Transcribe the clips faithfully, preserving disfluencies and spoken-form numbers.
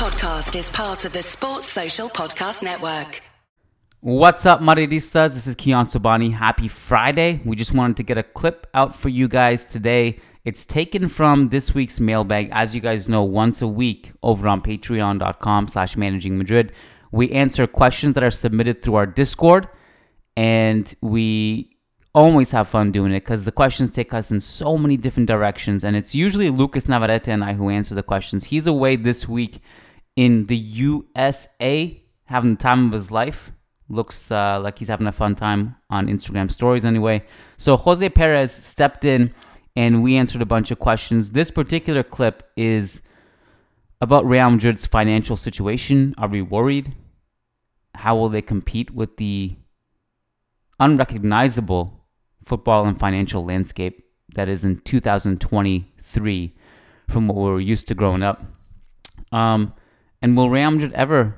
podcast is part of the Sports Social Podcast Network. What's up, Madridistas? This is Kiyan Sobhani. Happy Friday. We just wanted to get a clip out for you guys today. It's taken from this week's mailbag. As you guys know, once a week over on patreon.com slash managing Madrid, we answer questions that are submitted through our Discord, and we always have fun doing it because the questions take us in so many different directions, and it's usually Lucas Navarrete and I who answer the questions. He's away this week in the U S A, having the time of his life. Looks uh, like he's having a fun time on Instagram stories anyway. So Jose Perez stepped in and we answered a bunch of questions. This particular clip is about Real Madrid's financial situation. Are we worried? How will they compete with the unrecognizable football and financial landscape that is in two thousand twenty-three from what we were used to growing up? Um, and will Real Madrid ever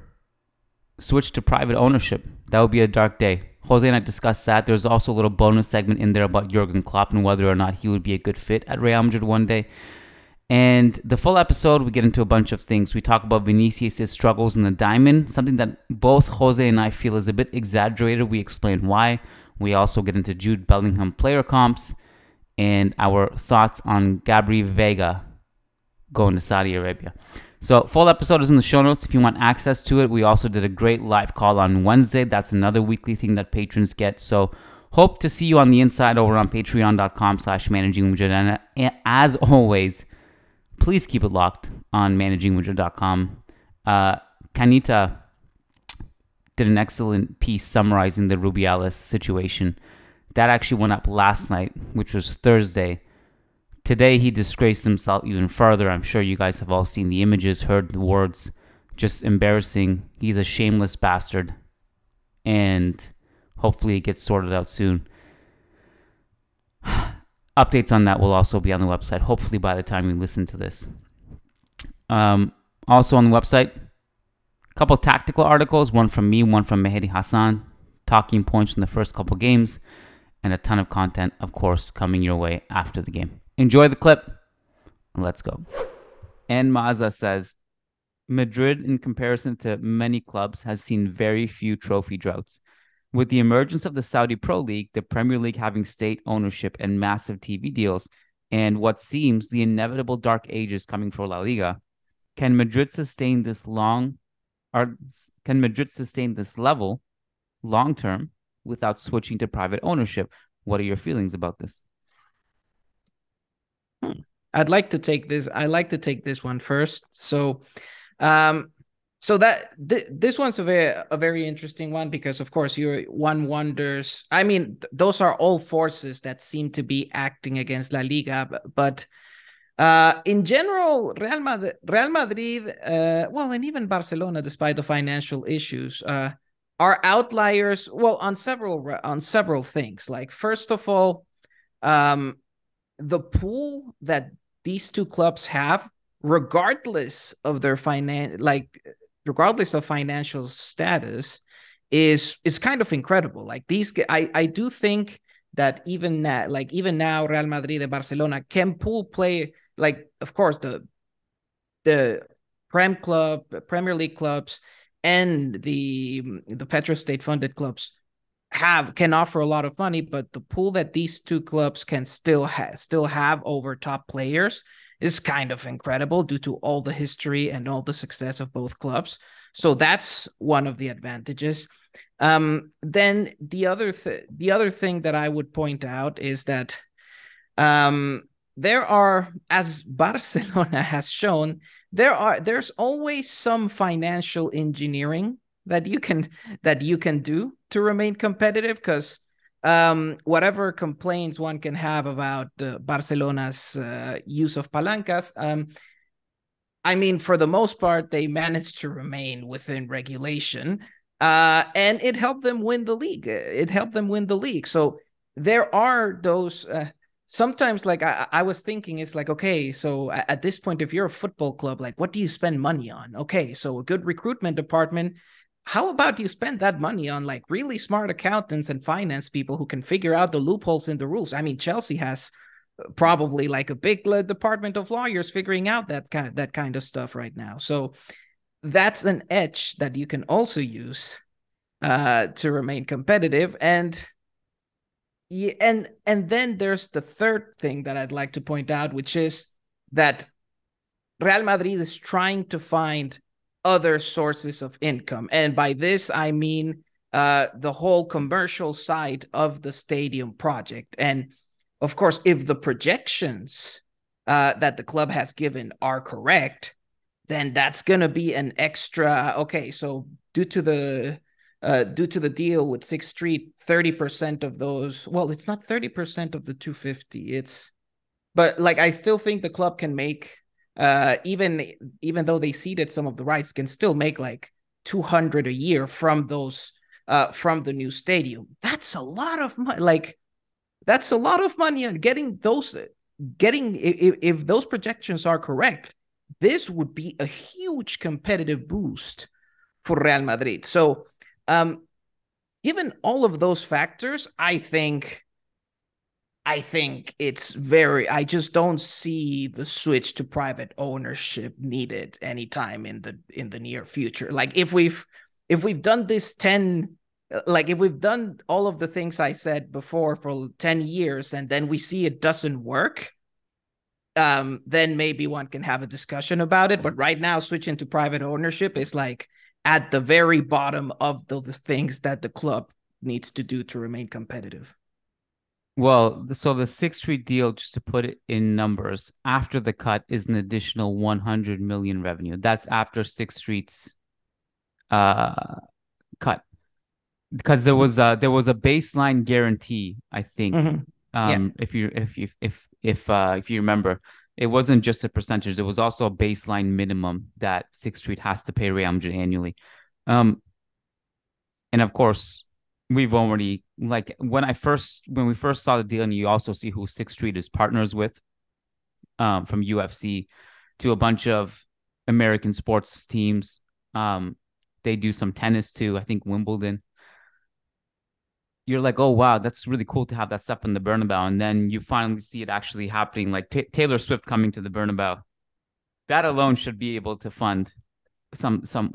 switch to private ownership? That would be a dark day. Jose and I discussed that. There's also a little bonus segment in there about Jurgen Klopp and whether or not he would be a good fit at Real Madrid one day. And the full episode, we get into a bunch of things. We talk about Vinicius' struggles in the diamond, something that both Jose and I feel is a bit exaggerated. We explain why. We also get into Jude Bellingham player comps and our thoughts on Gabriel Veiga going to Saudi Arabia. So full episode is in the show notes if you want access to it. We also did a great live call on Wednesday. That's another weekly thing that patrons get. So hope to see you on the inside over on patreon.com slash managing Madrid. And as always, please keep it locked on managing madrid dot com. Uh, Canita did an excellent piece summarizing the Rubiales situation. That actually went up last night, which was Thursday. Today, he disgraced himself even further. I'm sure you guys have all seen the images, heard the words. Just embarrassing. He's a shameless bastard. And hopefully it gets sorted out soon. Updates on that will also be on the website, hopefully by the time you listen to this. Um, also on the website, a couple tactical articles. One from me, one from Mehdi Hassan. Talking points from the first couple games. And a ton of content, of course, coming your way after the game. Enjoy the clip. Let's go. And Maza says, Madrid, in comparison to many clubs, has seen very few trophy droughts. With the emergence of the Saudi Pro League, the Premier League having state ownership and massive T V deals, and what seems the inevitable dark ages coming for La Liga, can Madrid sustain this long, or can Madrid sustain this level long term without switching to private ownership? What are your feelings about this? I'd like to take this. I like to take this one first. So, um, so that th- this one's a very, a very interesting one because, of course, you one wonders. I mean, th- those are all forces that seem to be acting against La Liga. But, but uh, in general, Real Madrid, Real Madrid, uh, well, and even Barcelona, despite the financial issues, uh, are outliers. Well, on several on several things. Like, first of all, um. the pool that these two clubs have, regardless of their finan- like regardless of financial status, is is kind of incredible. Like these, I, I do think that even now, like even now, Real Madrid and Barcelona can pool play. Like, of course, the the Prem club, Premier League clubs, and the the Petrostate funded clubs have can offer a lot of money, but the pool that these two clubs can still have still have over top players is kind of incredible due to all the history and all the success of both clubs. So that's one of the advantages. Um, then the other th- the other thing that I would point out is that um, there are, as Barcelona has shown, there are there's always some financial engineering that you can that you can do to remain competitive, because um, whatever complaints one can have about uh, Barcelona's uh, use of palancas, um, I mean, for the most part, they managed to remain within regulation, uh, and it helped them win the league. It helped them win the league. So there are those uh, sometimes, like I, I was thinking, it's like, okay, so at this point, if you're a football club, like, what do you spend money on? Okay, so a good recruitment department. How about you spend that money on like really smart accountants and finance people who can figure out the loopholes in the rules? I mean, Chelsea has probably like a big department of lawyers figuring out that kind that kind of stuff right now. So that's an edge that you can also use uh, to remain competitive. And yeah, and and then there's the third thing that I'd like to point out, which is that Real Madrid is trying to find other sources of income. And by this, I mean uh, the whole commercial side of the stadium project. And of course, if the projections uh, that the club has given are correct, then that's going to be an extra, okay, so due to the... Uh, due to the deal with Sixth Street, thirty percent of those, well, it's not thirty percent of the two hundred fifty. It's, but like, I still think the club can make, uh, even, even though they ceded some of the rights, can still make like two hundred a year from those, uh, from the new stadium. That's a lot of money. Like, that's a lot of money. And getting those, getting, if, if those projections are correct, this would be a huge competitive boost for Real Madrid. So, Um, given all of those factors, I think, I think it's very, I just don't see the switch to private ownership needed anytime in the, in the near future. Like if we've, if we've done this ten, like if we've done all of the things I said before for ten years, and then we see it doesn't work, um, then maybe one can have a discussion about it. But right now, switching to private ownership is like at the very bottom of the, the things that the club needs to do to remain competitive. Well, so the Sixth Street deal, just to put it in numbers, after the cut is an additional one hundred million revenue. That's after Sixth Street's uh, cut. Because there was a, there was a baseline guarantee, I think. Mm-hmm. Um, yeah. If you if you if if uh, if you remember, it wasn't just a percentage. It was also a baseline minimum that Sixth Street has to pay Real Madrid annually. Um, and of course, we've already, like when I first, when we first saw the deal, and you also see who Sixth Street is partners with, um, from U F C to a bunch of American sports teams. Um, they do some tennis too. I think Wimbledon. You're like, oh, wow, that's really cool to have that stuff in the Bernabeu. And then you finally see it actually happening, like t- Taylor Swift coming to the Bernabeu. That alone should be able to fund some... some.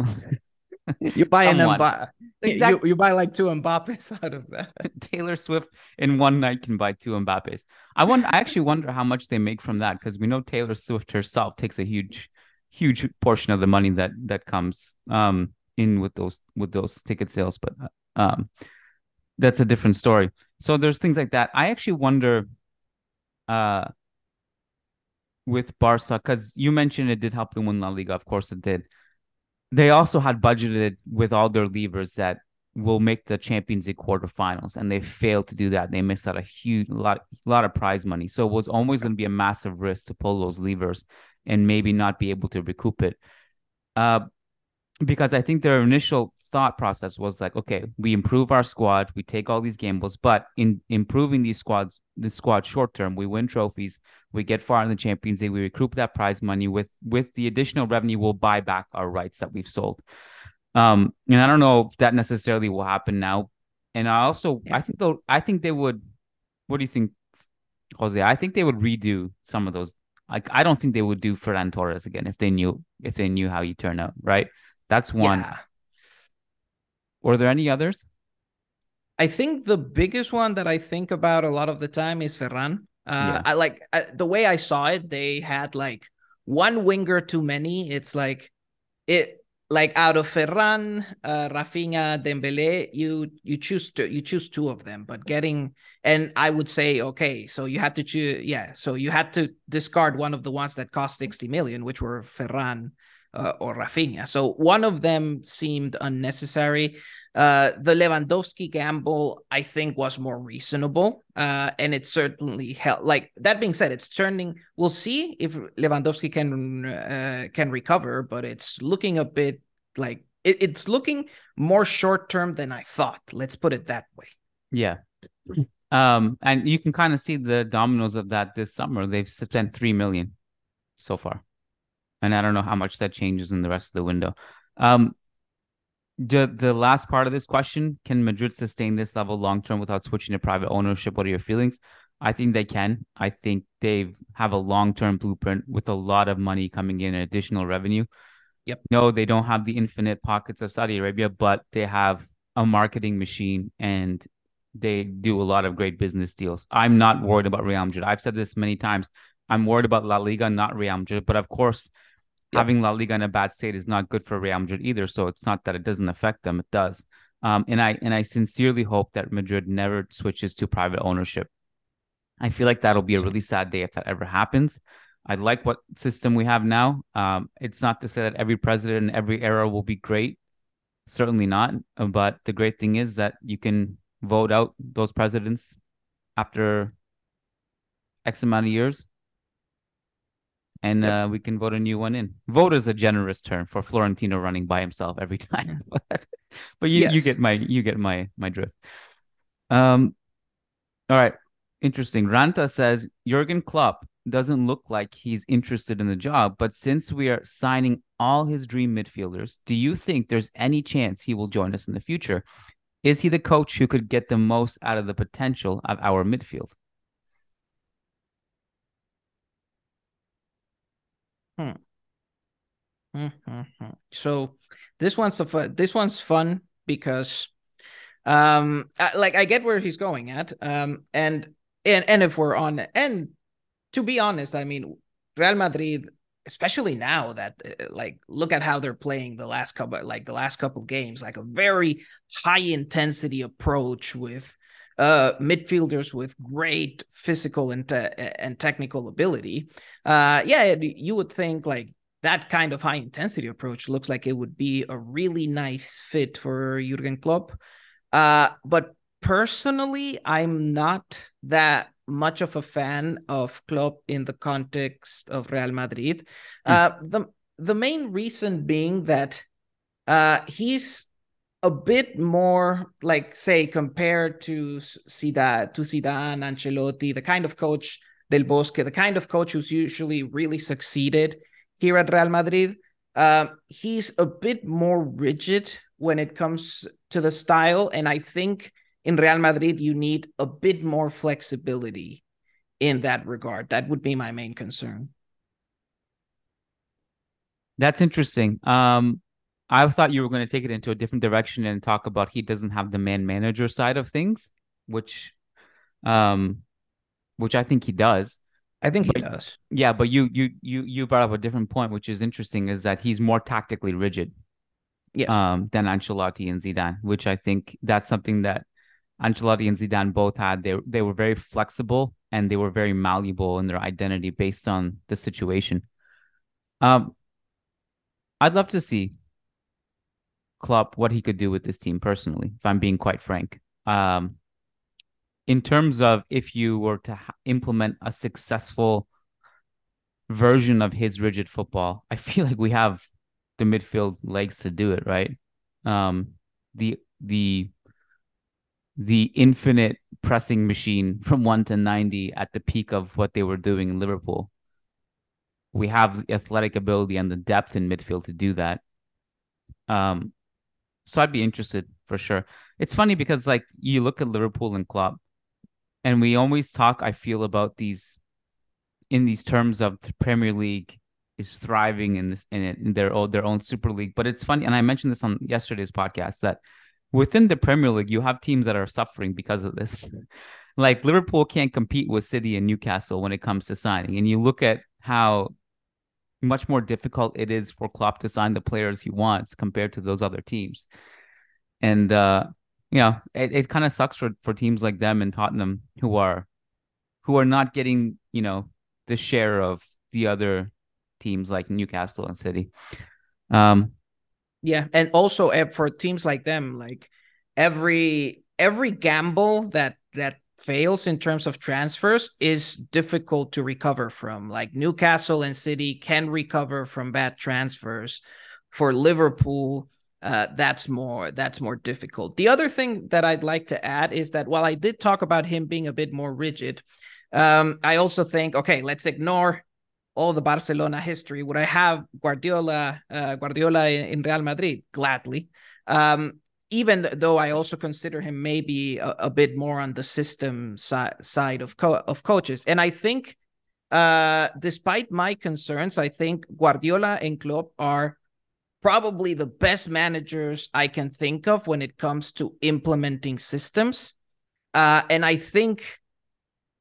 You buy an Mbappe. Exactly. You, you buy like two Mbappes out of that. Taylor Swift in one night can buy two Mbappes. I, wonder, I actually wonder how much they make from that, because we know Taylor Swift herself takes a huge, huge portion of the money that that comes um, in with those with those ticket sales. But... Um, That's a different story. So there's things like that. I actually wonder uh, with Barca, because you mentioned it did help them win La Liga. Of course it did. They also had budgeted with all their levers that will make the Champions League quarterfinals, and they failed to do that. They missed out a huge lot, lot of prize money. So it was always going to be a massive risk to pull those levers and maybe not be able to recoup it. Uh, because I think their initial thought process was like, okay, we improve our squad, we take all these gambles, but in improving these squads, the squad short term, we win trophies, we get far in the Champions League, we recoup that prize money with with the additional revenue, we'll buy back our rights that we've sold. Um, and I don't know if that necessarily will happen now. And I also, yeah. I think they'll, I think they would. What do you think, Jose? I think they would redo some of those. Like, I don't think they would do Ferran Torres again if they knew if they knew how you turn out, right? That's one. Yeah. Were there any others? I think the biggest one that I think about a lot of the time is Ferran. Uh, yeah. I like I, the way I saw it. They had like one winger too many. It's like it like out of Ferran, uh, Rafinha, Dembélé, you you choose to you choose two of them. But getting and I would say okay, so you had to choose yeah, so you had to discard one of the ones that cost sixty million, which were Ferran. Uh, or Rafinha. So one of them seemed unnecessary. Uh, the Lewandowski gamble, I think, was more reasonable. Uh, and it certainly helped. Like, that being said, it's turning. We'll see if Lewandowski can uh, can recover, but it's looking a bit like it, it's looking more short term than I thought. Let's put it that way. Yeah. Um, and you can kind of see the dominoes of that this summer. They've spent three million dollars so far. And I don't know how much that changes in the rest of the window. Um, the, the last part of this question, can Madrid sustain this level long-term without switching to private ownership? What are your feelings? I think they can. I think they have a long-term blueprint with a lot of money coming in and additional revenue. Yep. No, they don't have the infinite pockets of Saudi Arabia, but they have a marketing machine and they do a lot of great business deals. I'm not worried about Real Madrid. I've said this many times. I'm worried about La Liga, not Real Madrid. But of course, yep. having La Liga in a bad state is not good for Real Madrid either. So it's not that it doesn't affect them. It does. Um, and I and I sincerely hope that Madrid never switches to private ownership. I feel like that'll be a really sad day if that ever happens. I like what system we have now. Um, it's not to say that every president in every era will be great. Certainly not. But the great thing is that you can vote out those presidents after X amount of years. And yep. uh, we can vote a new one in. Vote is a generous term for Florentino running by himself every time. but you, yes. you get my you get my my drift. Um, all right. Interesting. Ranta says, Jurgen Klopp doesn't look like he's interested in the job, but since we are signing all his dream midfielders, do you think there's any chance he will join us in the future? Is he the coach who could get the most out of the potential of our midfield? Hmm. Mm-hmm. So this one's a fun, this one's fun because, um, I, like I get where he's going at, um, and and and if we're on and. To be honest, I mean, Real Madrid, especially now that, like, look at how they're playing the last couple, like the last couple games, like a very high intensity approach with uh, midfielders with great physical and te- and technical ability. Uh, yeah, you would think like that kind of high intensity approach looks like it would be a really nice fit for Jurgen Klopp. Uh, but personally, I'm not that much of a fan of Klopp in the context of Real Madrid. Mm. Uh, the the main reason being that uh, he's a bit more, like, say, compared to Zidane, to Zidane, Ancelotti, the kind of coach, Del Bosque, the kind of coach who's usually really succeeded here at Real Madrid. Uh, he's a bit more rigid when it comes to the style, and I think in Real Madrid, you need a bit more flexibility in that regard. That would be my main concern. That's interesting. Um, I thought you were going to take it into a different direction and talk about he doesn't have the man-manager side of things, which, um, which I think he does. I think but, he does. Yeah, but you you you you brought up a different point, which is interesting, is that he's more tactically rigid, yes, um, than Ancelotti and Zidane, which I think that's something that Ancelotti and Zidane both had. They, they were very flexible and they were very malleable in their identity based on the situation. Um, I'd love to see Klopp, what he could do with this team personally, if I'm being quite frank. Um, in terms of if you were to ha- implement a successful version of his rigid football, I feel like we have the midfield legs to do it, right? Um, the the... the infinite pressing machine from one to ninety at the peak of what they were doing in Liverpool. We have the athletic ability and the depth in midfield to do that. Um, so I'd be interested for sure. It's funny because, like, you look at Liverpool and Klopp, and we always talk, I feel, about these in these terms of the Premier League is thriving in this in, it, in their own, their own Super League. But it's funny, and I mentioned this on yesterday's podcast, that within the Premier League, you have teams that are suffering because of this. Like, Liverpool can't compete with City and Newcastle when it comes to signing. And you look at how much more difficult it is for Klopp to sign the players he wants compared to those other teams. And, uh, you know, it, it kind of sucks for, for teams like them and Tottenham who are who are not getting, you know, the share of the other teams like Newcastle and City. Um Yeah, and also for teams like them, like every every gamble that that fails in terms of transfers is difficult to recover from. Like, Newcastle and City can recover from bad transfers. For Liverpool, uh, that's more that's more difficult. The other thing that I'd like to add is that while I did talk about him being a bit more rigid, um, I also think, okay, let's ignore all the Barcelona history. Would I have Guardiola, uh, Guardiola in Real Madrid? Gladly. Um, even though I also consider him maybe a, a bit more on the system si- side of co- of coaches. And I think, uh, despite my concerns, I think Guardiola and Klopp are probably the best managers I can think of when it comes to implementing systems. Uh, and I think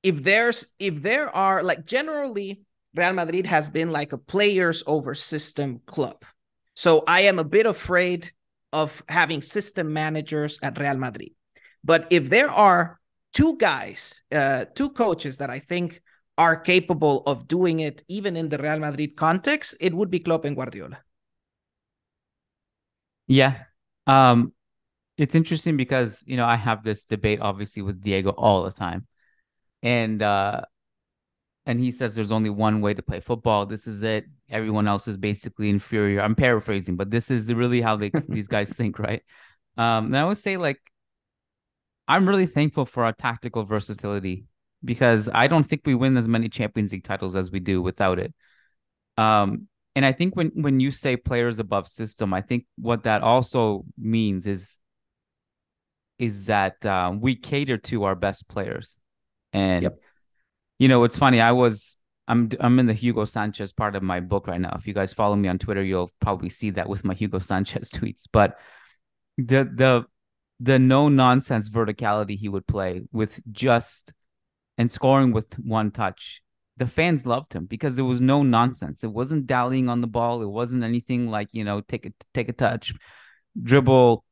if there's, if there are, like, generally Real Madrid has been like a players over system club. So I am a bit afraid of having system managers at Real Madrid. But if there are two guys, uh, two coaches that I think are capable of doing it, even in the Real Madrid context, it would be Klopp and Guardiola. Yeah. Um, it's interesting because, you know, I have this debate, obviously, with Diego all the time. And uh, and he says there's only one way to play football. This is it. Everyone else is basically inferior. I'm paraphrasing, but this is really how they, these guys think, right? Um, and I would say, like, I'm really thankful for our tactical versatility, because I don't think we win as many Champions League titles as we do without it. Um, and I think when, when you say players above system, I think what that also means is, is that uh, we cater to our best players. And, yep. you know, it's funny. I was, I'm, I'm in the Hugo Sanchez part of my book right now. If you guys follow me on Twitter, you'll probably see that with my Hugo Sanchez tweets, but the, the, the no nonsense verticality he would play with, just, and scoring with one touch. The fans loved him because there was no nonsense. It wasn't dallying on the ball. It wasn't anything like, you know, take a, take a touch, dribble,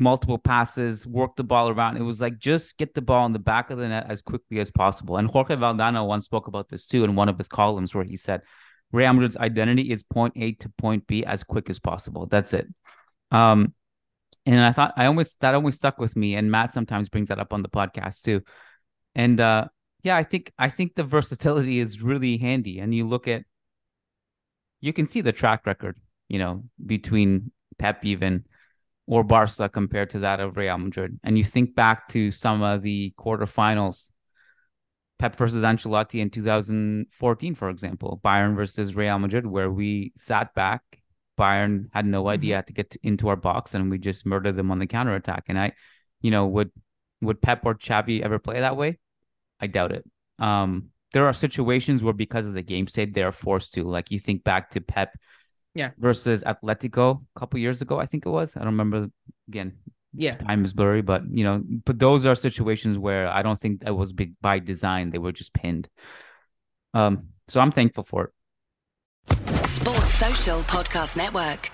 multiple passes, work the ball around. It was like, just get the ball in the back of the net as quickly as possible. And Jorge Valdano once spoke about this too in one of his columns, where he said, Real Madrid's identity is point A to point B as quick as possible. That's it. Um, and I thought I always, that always stuck with me. And Matt sometimes brings that up on the podcast too. And, uh, Yeah, I think I think the versatility is really handy. And you look at, you can see the track record, you know, between Pep even or Barca compared to that of Real Madrid. And you think back to some of the quarterfinals, Pep versus Ancelotti in two thousand fourteen, for example, Bayern versus Real Madrid, where we sat back. Bayern had no idea how to get to, into our box, and we just murdered them on the counterattack. And I, you know, would would Pep or Xavi ever play that way? I doubt it. Um, there are situations where, because of the game state, they are forced to. Like, you think back to Pep yeah. versus Atletico a couple years ago, I think it was. I don't remember. Again, yeah. time is blurry, but you know, but those are situations where I don't think that was big by design. They were just pinned. Um, so I'm thankful for it. Sports Social Podcast Network.